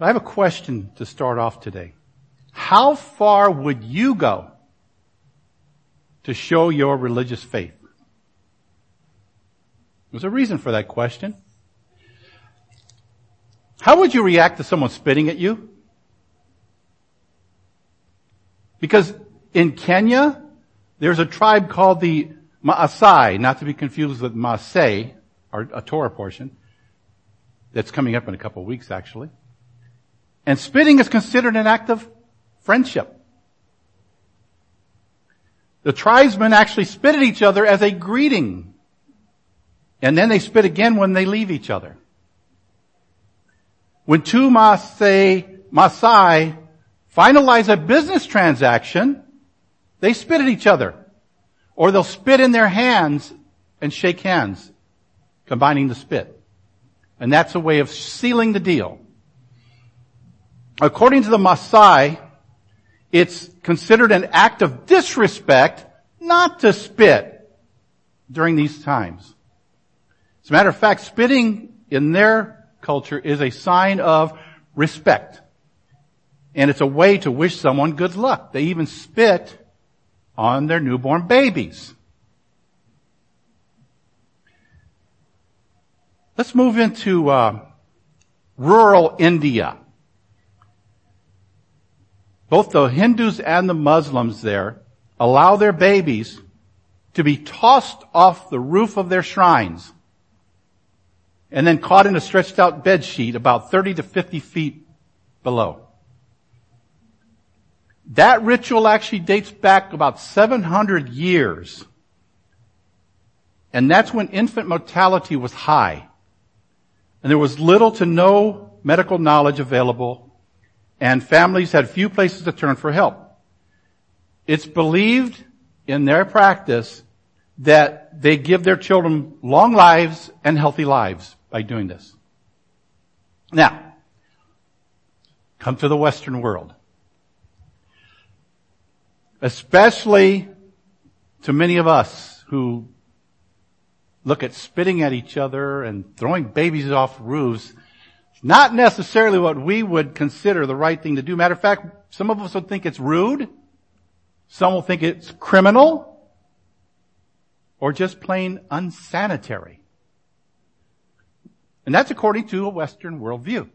But I have a question to start off today. How far would you go to show your religious faith? There's a reason for that question. How would you react to someone spitting at you? Because in Kenya, there's a tribe called the Maasai, not to be confused with Masei, or a Torah portion, that's coming up in a couple of weeks, actually. And spitting is considered an act of friendship. The tribesmen actually spit at each other as a greeting. And then they spit again when they leave each other. When two Maasai finalize a business transaction, they spit at each other. Or they'll spit in their hands and shake hands, combining the spit. And that's a way of sealing the deal. According to the Maasai, it's considered an act of disrespect not to spit during these times. As a matter of fact, spitting in their culture is a sign of respect. And it's a way to wish someone good luck. They even spit on their newborn babies. Let's move into rural India. Both the Hindus and the Muslims there allow their babies to be tossed off the roof of their shrines and then caught in a stretched out bed sheet about 30 to 50 feet below. That ritual actually dates back about 700 years. And that's when infant mortality was high. And there was little to no medical knowledge available, and families had few places to turn for help. It's believed in their practice that they give their children long lives and healthy lives by doing this. Now, come to the Western world. Especially to many of us who look at spitting at each other and throwing babies off roofs, not necessarily what we would consider the right thing to do. Matter of fact, some of us would think it's rude. Some will think it's criminal. Or just plain unsanitary. And that's according to a Western worldview.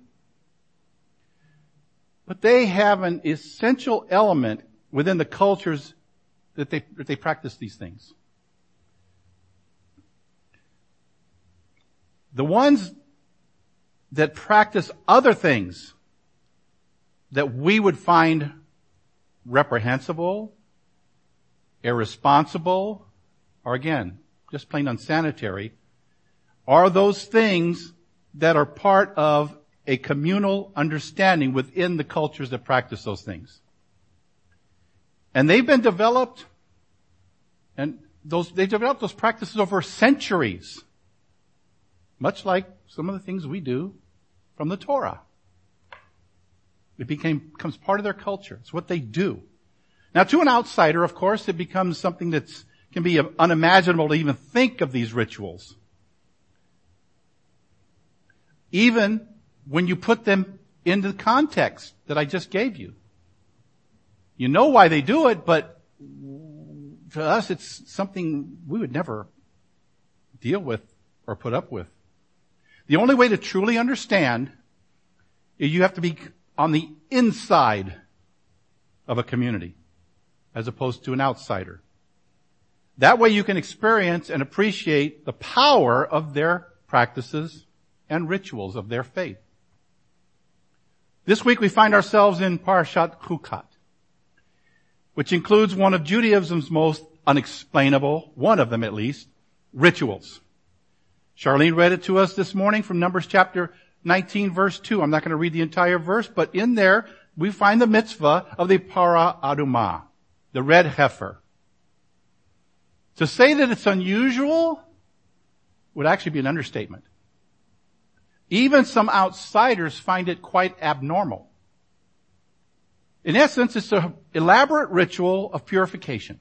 But they have an essential element within the cultures that they practice these things. The ones that practice other things that we would find reprehensible, irresponsible, or again, just plain unsanitary, are those things that are part of a communal understanding within the cultures that practice those things. And they've been developed, and they've developed those practices over centuries, much like some of the things we do from the Torah. It becomes part of their culture. It's what they do. Now, to an outsider, of course, it becomes something that can be unimaginable to even think of these rituals. Even when you put them into the context that I just gave you. You know why they do it, but to us, it's something we would never deal with or put up with. The only way to truly understand is you have to be on the inside of a community as opposed to an outsider. That way you can experience and appreciate the power of their practices and rituals of their faith. This week we find ourselves in Parashat Chukat, which includes one of Judaism's most unexplainable, one of them at least, rituals. Charlene read it to us this morning from Numbers chapter 19, verse 2. I'm not going to read the entire verse, but in there we find the mitzvah of the Parah Adumah, the red heifer. To say that it's unusual would actually be an understatement. Even some outsiders find it quite abnormal. In essence, it's an elaborate ritual of purification.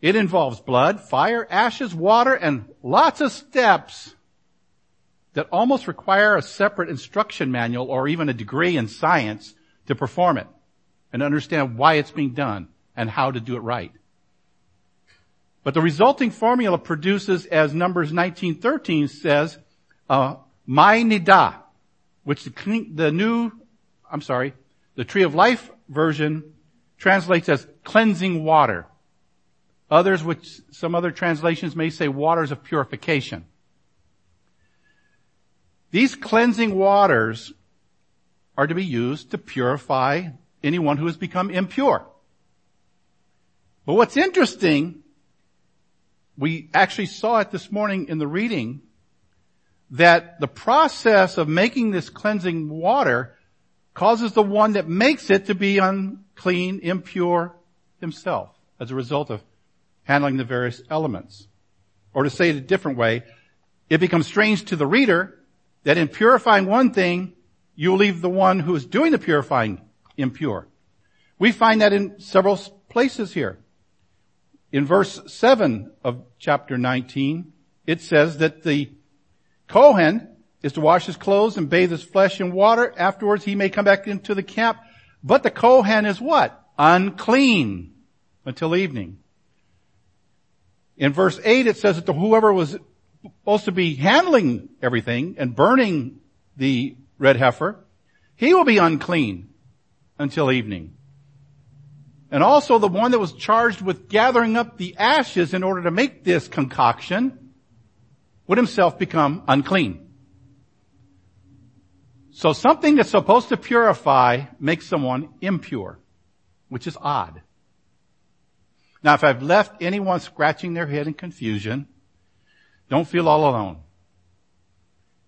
It involves blood, fire, ashes, water, and lots of steps that almost require a separate instruction manual or even a degree in science to perform it and understand why it's being done and how to do it right. But the resulting formula produces, as Numbers 19:13 says, Mai Nida, which the Tree of Life version translates as cleansing water. Others, which some other translations may say waters of purification. These cleansing waters are to be used to purify anyone who has become impure. But what's interesting, we actually saw it this morning in the reading, that the process of making this cleansing water causes the one that makes it to be unclean, impure himself as a result of handling the various elements. Or to say it a different way, it becomes strange to the reader that in purifying one thing, you leave the one who is doing the purifying impure. We find that in several places here. In verse 7 of chapter 19, it says that the Kohen is to wash his clothes and bathe his flesh in water. Afterwards, he may come back into the camp. But the Kohen is what? Unclean until evening. In verse 8, it says that whoever was supposed to be handling everything and burning the red heifer, he will be unclean until evening. And also the one that was charged with gathering up the ashes in order to make this concoction would himself become unclean. So something that's supposed to purify makes someone impure, which is odd. Now, if I've left anyone scratching their head in confusion, don't feel all alone,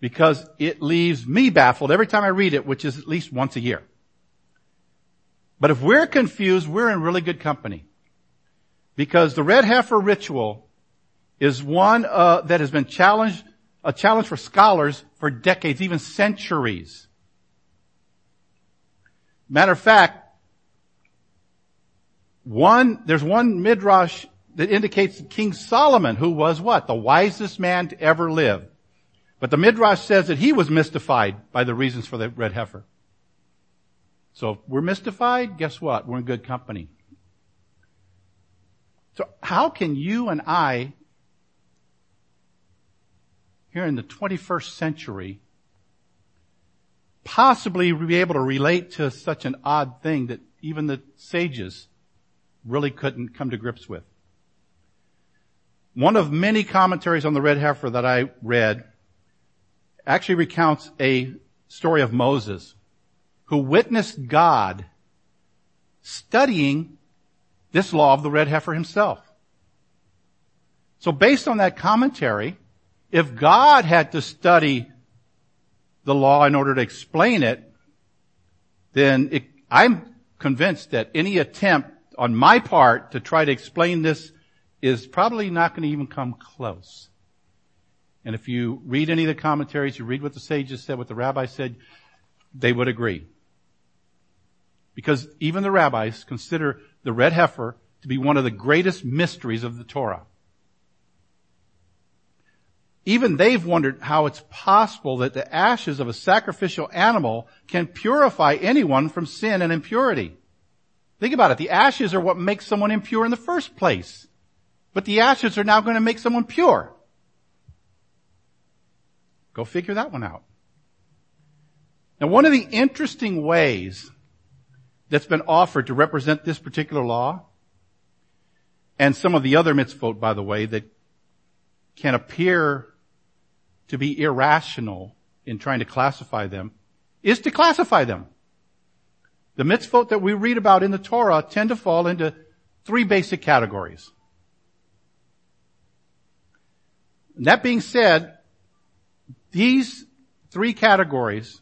because it leaves me baffled every time I read it, which is at least once a year. But if we're confused, we're in really good company, because the red heifer ritual is one that has been a challenge for scholars for decades, even centuries. Matter of fact, there's one Midrash that indicates that King Solomon, who was what? The wisest man to ever live. But the Midrash says that he was mystified by the reasons for the red heifer. So if we're mystified, guess what? We're in good company. So how can you and I, here in the 21st century, possibly be able to relate to such an odd thing that even the sages really couldn't come to grips with? One of many commentaries on the red heifer that I read actually recounts a story of Moses, who witnessed God studying this law of the red heifer himself. So based on that commentary, if God had to study the law in order to explain it, then I'm convinced that any attempt on my part to try to explain this is probably not going to even come close. And if you read any of the commentaries, you read what the sages said, what the rabbis said, they would agree. Because even the rabbis consider the red heifer to be one of the greatest mysteries of the Torah. Even they've wondered how it's possible that the ashes of a sacrificial animal can purify anyone from sin and impurity. Think about it. The ashes are what makes someone impure in the first place. But the ashes are now going to make someone pure. Go figure that one out. Now, one of the interesting ways that's been offered to represent this particular law, and some of the other mitzvot, by the way, that can appear to be irrational in trying to classify them, is to classify them. The mitzvot that we read about in the Torah tend to fall into three basic categories. And that being said, these three categories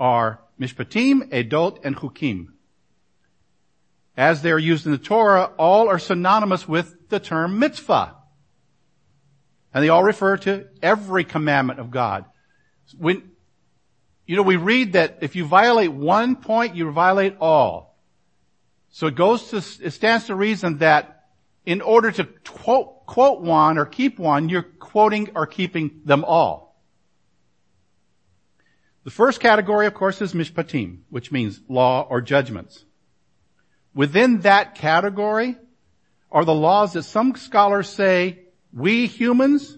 are mishpatim, edot, and chukim. As they are used in the Torah, all are synonymous with the term mitzvah. And they all refer to every commandment of God. We read that if you violate one point, you violate all. So it stands to reason that in order to quote one or keep one, you're quoting or keeping them all. The first category, of course, is mishpatim, which means law or judgments. Within that category are the laws that some scholars say we humans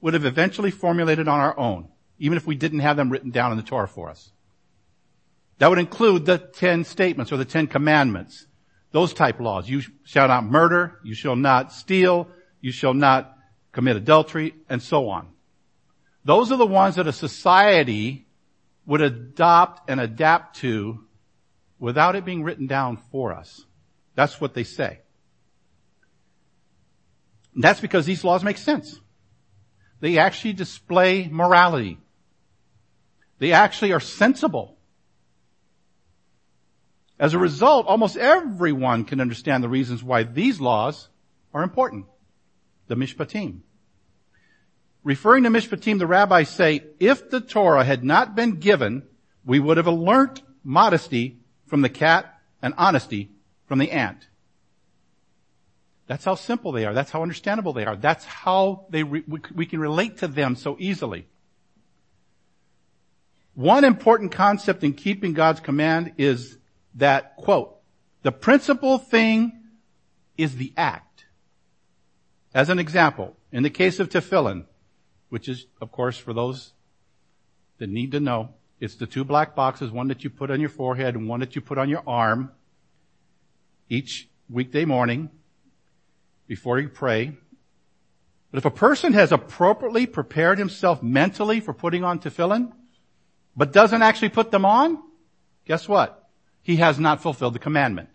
would have eventually formulated on our own, even if we didn't have them written down in the Torah for us. That would include the 10 statements or the 10 commandments, those type laws. You shall not murder, you shall not steal, you shall not commit adultery, and so on. Those are the ones that a society would adopt and adapt to without it being written down for us. That's what they say. And that's because these laws make sense. They actually display morality. They actually are sensible. As a result, almost everyone can understand the reasons why these laws are important. The Mishpatim. Referring to Mishpatim, the rabbis say, if the Torah had not been given, we would have learnt modesty from the cat and honesty from the ant. That's how simple they are. That's how understandable they are. That's how we can relate to them so easily. One important concept in keeping God's command is that, quote, the principal thing is the act. As an example, in the case of tefillin, which is, of course, for those that need to know, it's the two black boxes, one that you put on your forehead and one that you put on your arm each weekday morning before you pray. But if a person has appropriately prepared himself mentally for putting on tefillin, but doesn't actually put them on, guess what? He has not fulfilled the commandment.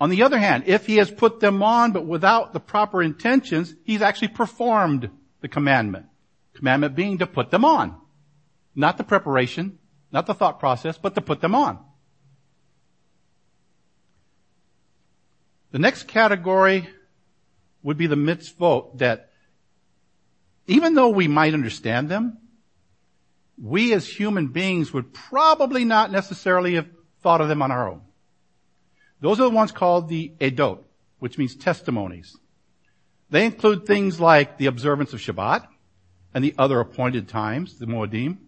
On the other hand, if he has put them on but without the proper intentions, he's actually performed the commandment. Commandment being to put them on. Not the preparation, not the thought process, but to put them on. The next category would be the mitzvot that even though we might understand them, we as human beings would probably not necessarily have thought of them on our own. Those are the ones called the edot, which means testimonies. They include things like the observance of Shabbat and the other appointed times, the moedim.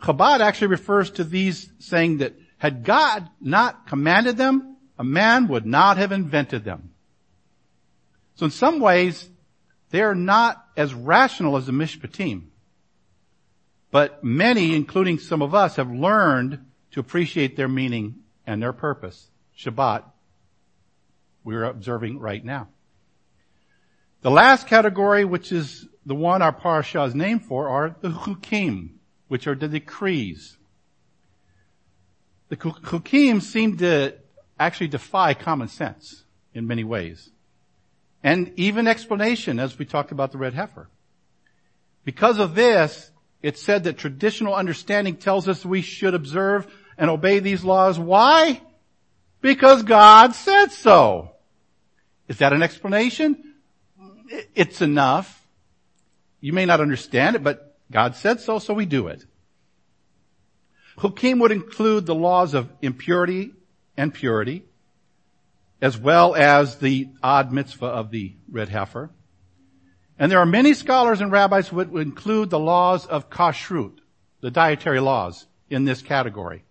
Chabad actually refers to these saying that had God not commanded them, a man would not have invented them. So in some ways, they are not as rational as the Mishpatim. But many, including some of us, have learned to appreciate their meaning and their purpose. Shabbat, we're observing right now. The last category, which is the one our parasha is named for, are the chukim, which are the decrees. The chukim seem to actually defy common sense in many ways, and even explanation, as we talked about the red heifer. Because of this, it's said that traditional understanding tells us we should observe and obey these laws. Why? Because God said so. Is that an explanation? It's enough. You may not understand it, but God said so, so we do it. Chukim would include the laws of impurity and purity, as well as the odd mitzvah of the red heifer. And there are many scholars and rabbis who would include the laws of kashrut, the dietary laws, in this category.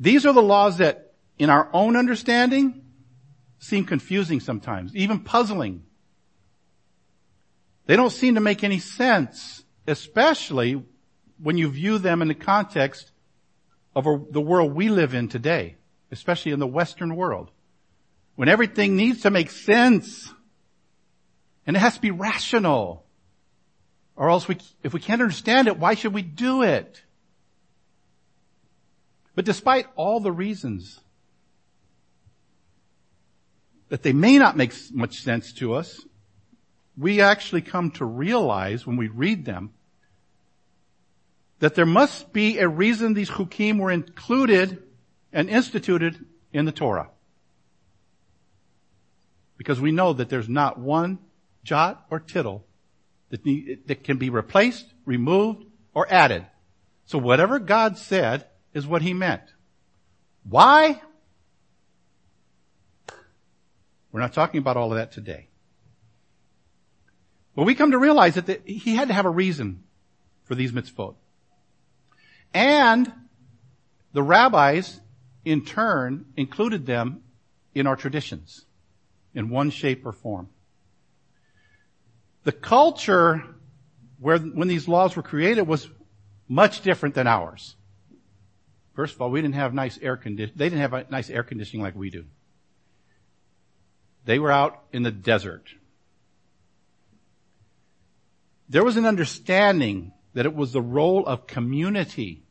These are the laws that, in our own understanding, seem confusing sometimes, even puzzling. They don't seem to make any sense, especially when you view them in the context of the world we live in today, especially in the Western world, when everything needs to make sense, and it has to be rational, or else if we can't understand it, why should we do it? But despite all the reasons that they may not make much sense to us, we actually come to realize when we read them that there must be a reason these chukim were included and instituted in the Torah. Because we know that there's not one jot or tittle that can be replaced, removed, or added. So whatever God said is what he meant. Why? We're not talking about all of that today. But we come to realize that he had to have a reason for these mitzvot. And the rabbis, in turn, included them in our traditions in one shape or form. The culture when these laws were created was much different than ours. First of all, we didn't have nice air condition. They didn't have nice air conditioning like we do. They were out in the desert. There was an understanding that it was the role of community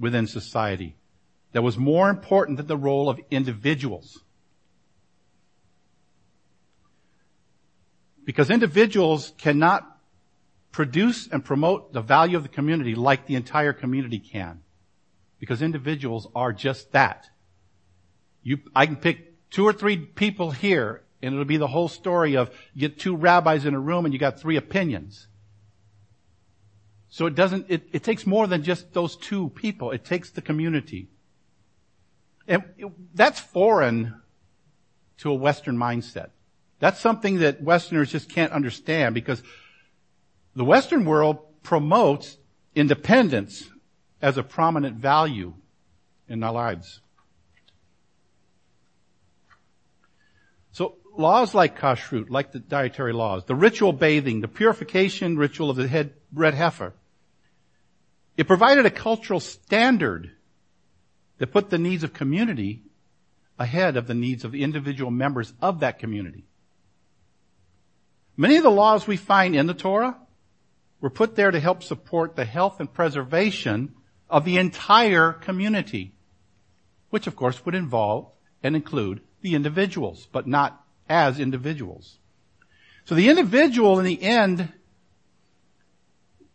within society that was more important than the role of individuals. Because individuals cannot produce and promote the value of the community like the entire community can. Because individuals are just that. I can pick 2 or 3 people here and it'll be the whole story of you get 2 rabbis in a room and you got 3 opinions. So it takes more than just those 2 people. It takes the community. And that's foreign to a Western mindset. That's something that Westerners just can't understand because the Western world promotes independence as a prominent value in our lives. So laws like kashrut, like the dietary laws, the ritual bathing, the purification ritual of the red heifer, it provided a cultural standard that put the needs of community ahead of the needs of the individual members of that community. Many of the laws we find in the Torah were put there to help support the health and preservation of the entire community, which of course would involve and include the individuals, but not as individuals. So the individual in the end,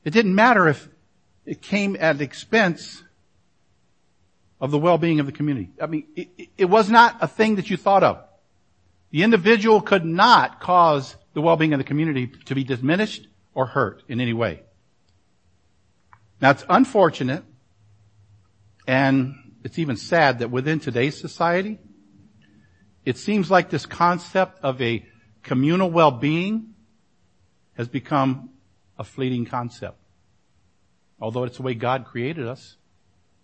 it didn't matter if it came at the expense of the well-being of the community. I mean, it was not a thing that you thought of. The individual could not cause the well-being of the community to be diminished or hurt in any way. Now, it's unfortunate, and it's even sad that within today's society, it seems like this concept of a communal well-being has become a fleeting concept. Although it's the way God created us,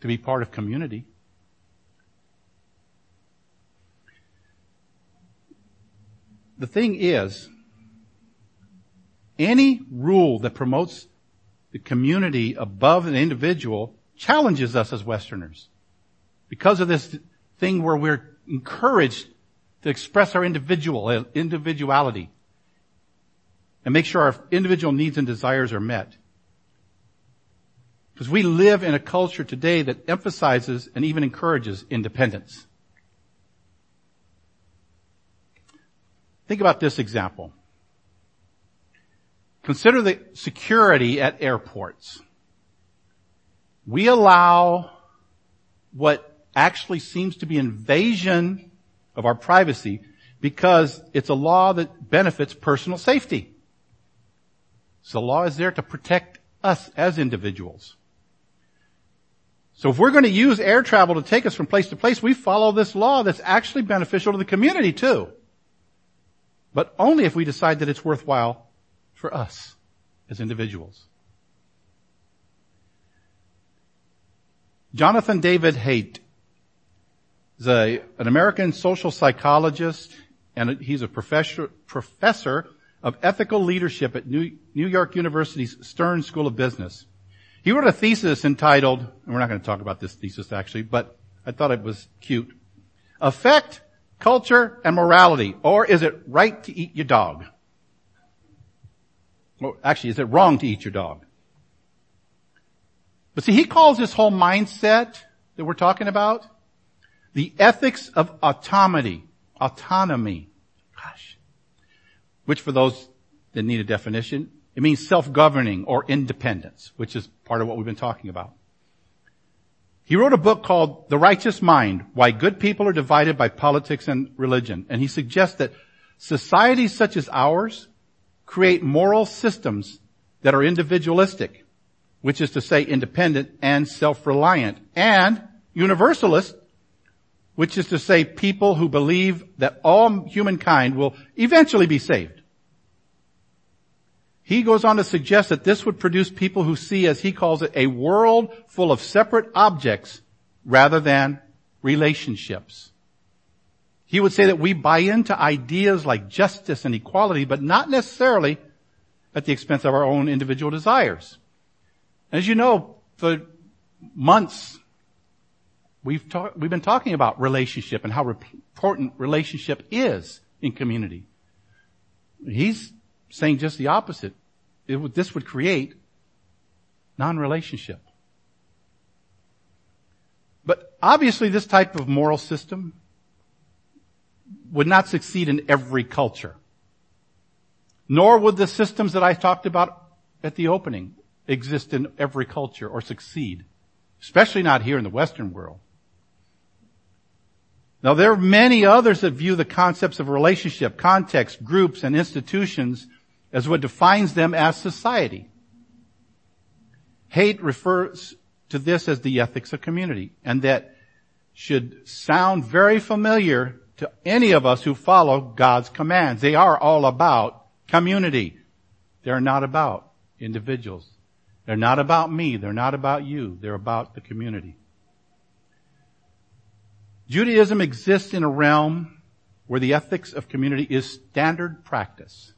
to be part of community. The thing is, any rule that promotes the community above an individual challenges us as Westerners. Because of this thing where we're encouraged to express our individuality and make sure our individual needs and desires are met. Because we live in a culture today that emphasizes and even encourages independence. Think about this example. Consider the security at airports. We allow what actually seems to be invasion of our privacy because it's a law that benefits personal safety. So the law is there to protect us as individuals. So if we're going to use air travel to take us from place to place, we follow this law that's actually beneficial to the community too. But only if we decide that it's worthwhile for us as individuals. Jonathan David Haidt is an American social psychologist, and he's a professor of ethical leadership at New York University's Stern School of Business. He wrote a thesis entitled, and we're not going to talk about this thesis actually, but I thought it was cute, Affect, Culture, and Morality, or Is It Right to Eat Your Dog? Well, actually, is it wrong to eat your dog? But see, he calls this whole mindset that we're talking about the ethics of autonomy. Gosh. Which for those that need a definition, it means self-governing or independence, which is part of what we've been talking about. He wrote a book called The Righteous Mind, Why Good People Are Divided by Politics and Religion. And he suggests that societies such as ours create moral systems that are individualistic, which is to say independent and self-reliant, and universalist, which is to say people who believe that all humankind will eventually be saved. He goes on to suggest that this would produce people who see, as he calls it, a world full of separate objects rather than relationships. He would say that we buy into ideas like justice and equality, but not necessarily at the expense of our own individual desires. As you know, for months, we've been talking about relationship and how important relationship is in community. He's saying just the opposite. This would create non-relationship. But obviously this type of moral system would not succeed in every culture. Nor would the systems that I talked about at the opening exist in every culture or succeed, especially not here in the Western world. Now, there are many others that view the concepts of relationship, context, groups, and institutions as what defines them as society. Haidt refers to this as the ethics of community, and that should sound very familiar to any of us who follow God's commands. They are all about community. They're not about individuals. They're not about me. They're not about you. They're about the community. Judaism exists in a realm where the ethics of community is standard practice.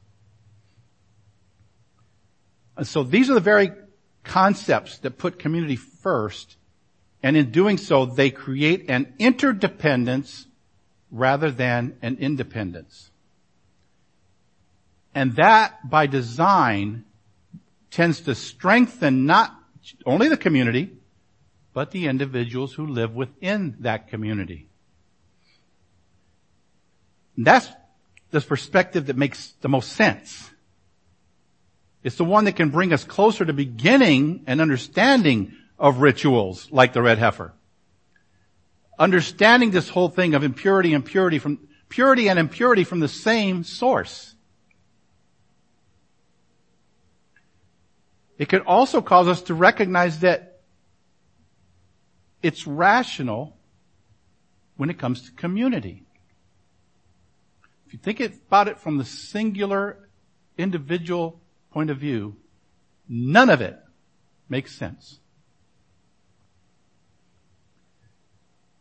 And so these are the very concepts that put community first, and in doing so, they create an interdependence rather than an independence. And that, by design, tends to strengthen not only the community, but the individuals who live within that community. And that's the perspective that makes the most sense. It's the one that can bring us closer to beginning and understanding of rituals like the red heifer. Understanding this whole thing of purity and impurity from the same source. It can also cause us to recognize that it's rational when it comes to community. If you think about it from the singular individual point of view, none of it makes sense.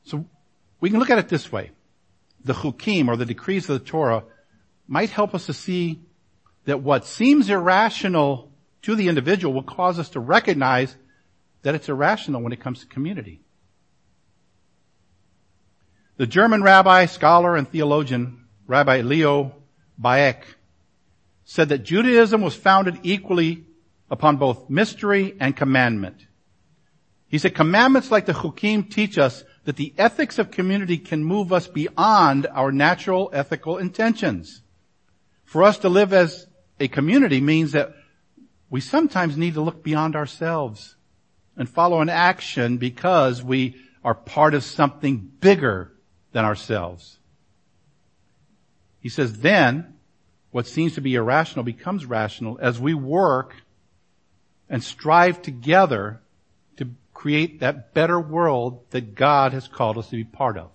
So we can look at it this way. The chukim, or the decrees of the Torah, might help us to see that what seems irrational to the individual will cause us to recognize that it's irrational when it comes to community. The German rabbi, scholar, and theologian, Rabbi Leo Baeck, said that Judaism was founded equally upon both mystery and commandment. He said commandments like the Chukim teach us that the ethics of community can move us beyond our natural ethical intentions. For us to live as a community means that we sometimes need to look beyond ourselves and follow an action because we are part of something bigger than ourselves. He says, then what seems to be irrational becomes rational as we work and strive together to create that better world that God has called us to be part of.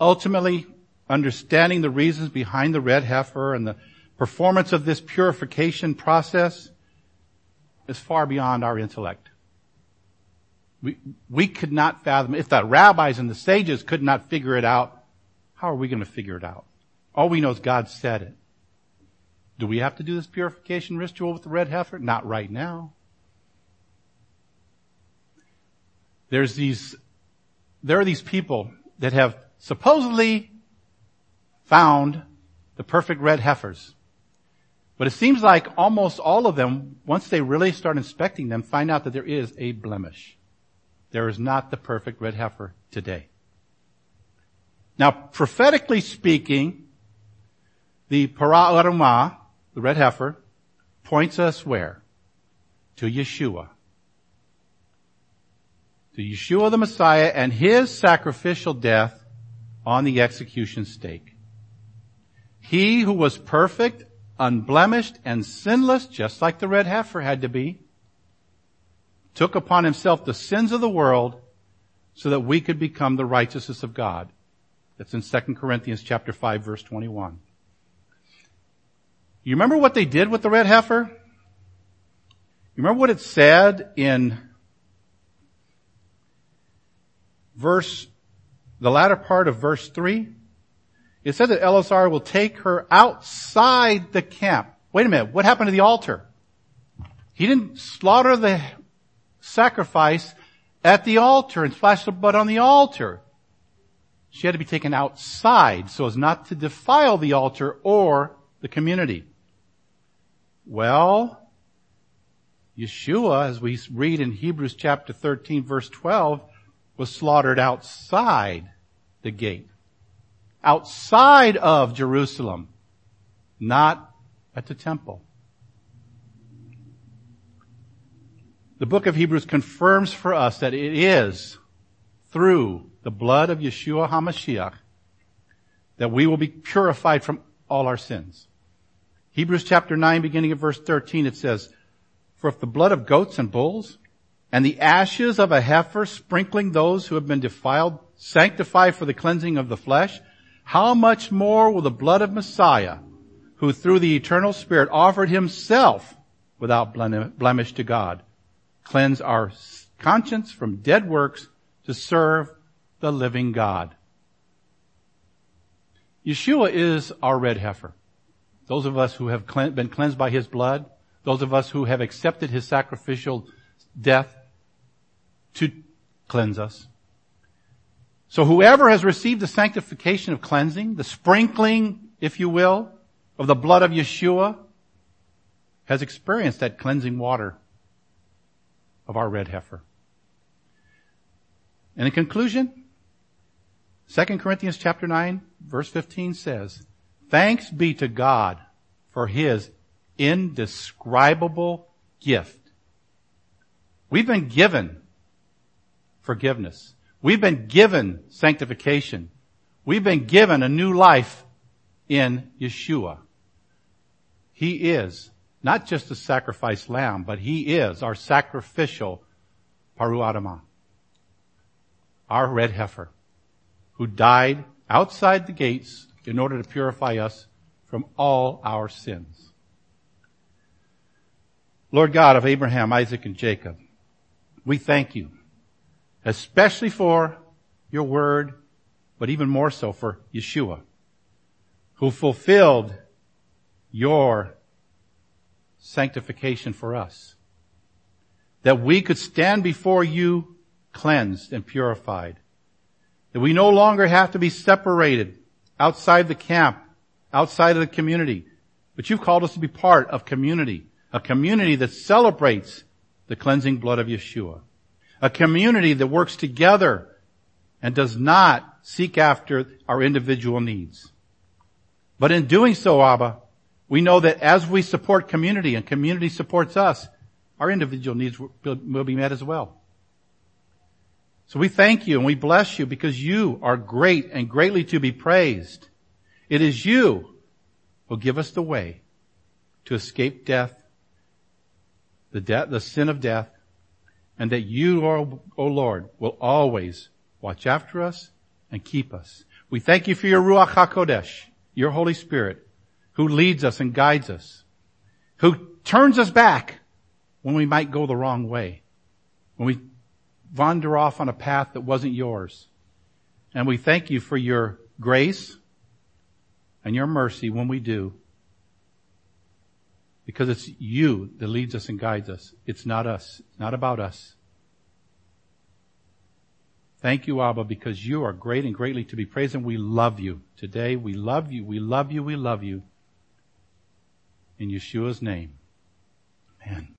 Ultimately, understanding the reasons behind the red heifer and the performance of this purification process is far beyond our intellect. We could not fathom. If the rabbis and the sages could not figure it out, how are we going to figure it out? All we know is God said it. Do we have to do this purification ritual with the red heifer? Not right now. There are these people that have supposedly found the perfect red heifers. But it seems like almost all of them, once they really start inspecting them, find out that there is a blemish. There is not the perfect red heifer today. Now, prophetically speaking, the Parah Adumah, the red heifer, points us where? To Yeshua. To Yeshua the Messiah and his sacrificial death on the execution stake. He who was perfect, unblemished and sinless, just like the red heifer had to be, took upon himself the sins of the world so that we could become the righteousness of God. That's in 2 Corinthians chapter 5, verse 21. You remember what they did with the red heifer? You remember what it said in verse, the latter part of verse 3? It said that Eleazar will take her outside the camp. Wait a minute, what happened to the altar? He didn't slaughter the sacrifice at the altar and splash the blood on the altar. She had to be taken outside so as not to defile the altar or the community. Well, Yeshua, as we read in Hebrews chapter 13, verse 12, was slaughtered outside the gate, outside of Jerusalem, not at the temple. The book of Hebrews confirms for us that it is through the blood of Yeshua HaMashiach that we will be purified from all our sins. Hebrews chapter 9, beginning at verse 13, it says, "For if the blood of goats and bulls and the ashes of a heifer sprinkling those who have been defiled sanctify for the cleansing of the flesh, how much more will the blood of Messiah, who through the eternal Spirit offered himself without blemish to God, cleanse our conscience from dead works to serve the living God." Yeshua is our red heifer. Those of us who have been cleansed by his blood, those of us who have accepted his sacrificial death to cleanse us. So whoever has received the sanctification of cleansing, the sprinkling, if you will, of the blood of Yeshua, has experienced that cleansing water of our red heifer. And in conclusion, 2 Corinthians chapter 9, verse 15 says, "Thanks be to God for his indescribable gift." We've been given forgiveness. We've been given sanctification. We've been given a new life in Yeshua. He is not just the sacrificed lamb, but he is our sacrificial Parah Adumah, our red heifer, who died outside the gates in order to purify us from all our sins. Lord God of Abraham, Isaac, and Jacob, we thank you, especially for your word, but even more so for Yeshua, who fulfilled your sanctification for us, that we could stand before you cleansed and purified, that we no longer have to be separated outside the camp, outside of the community, but you've called us to be part of community, a community that celebrates the cleansing blood of Yeshua, a community that works together and does not seek after our individual needs. But in doing so, Abba, we know that as we support community and community supports us, our individual needs will be met as well. So we thank you and we bless you because you are great and greatly to be praised. It is you who give us the way to escape death, the sin of death, and that you, O Lord, will always watch after us and keep us. We thank you for your Ruach HaKodesh, your Holy Spirit, who leads us and guides us, who turns us back when we might go the wrong way, when we wander off on a path that wasn't yours. And we thank you for your grace and your mercy when we do, because it's you that leads us and guides us. It's not us. It's not about us. Thank you, Abba, because you are great and greatly to be praised, and we love you. Today, we love you, we love you, we love you. In Yeshua's name, amen.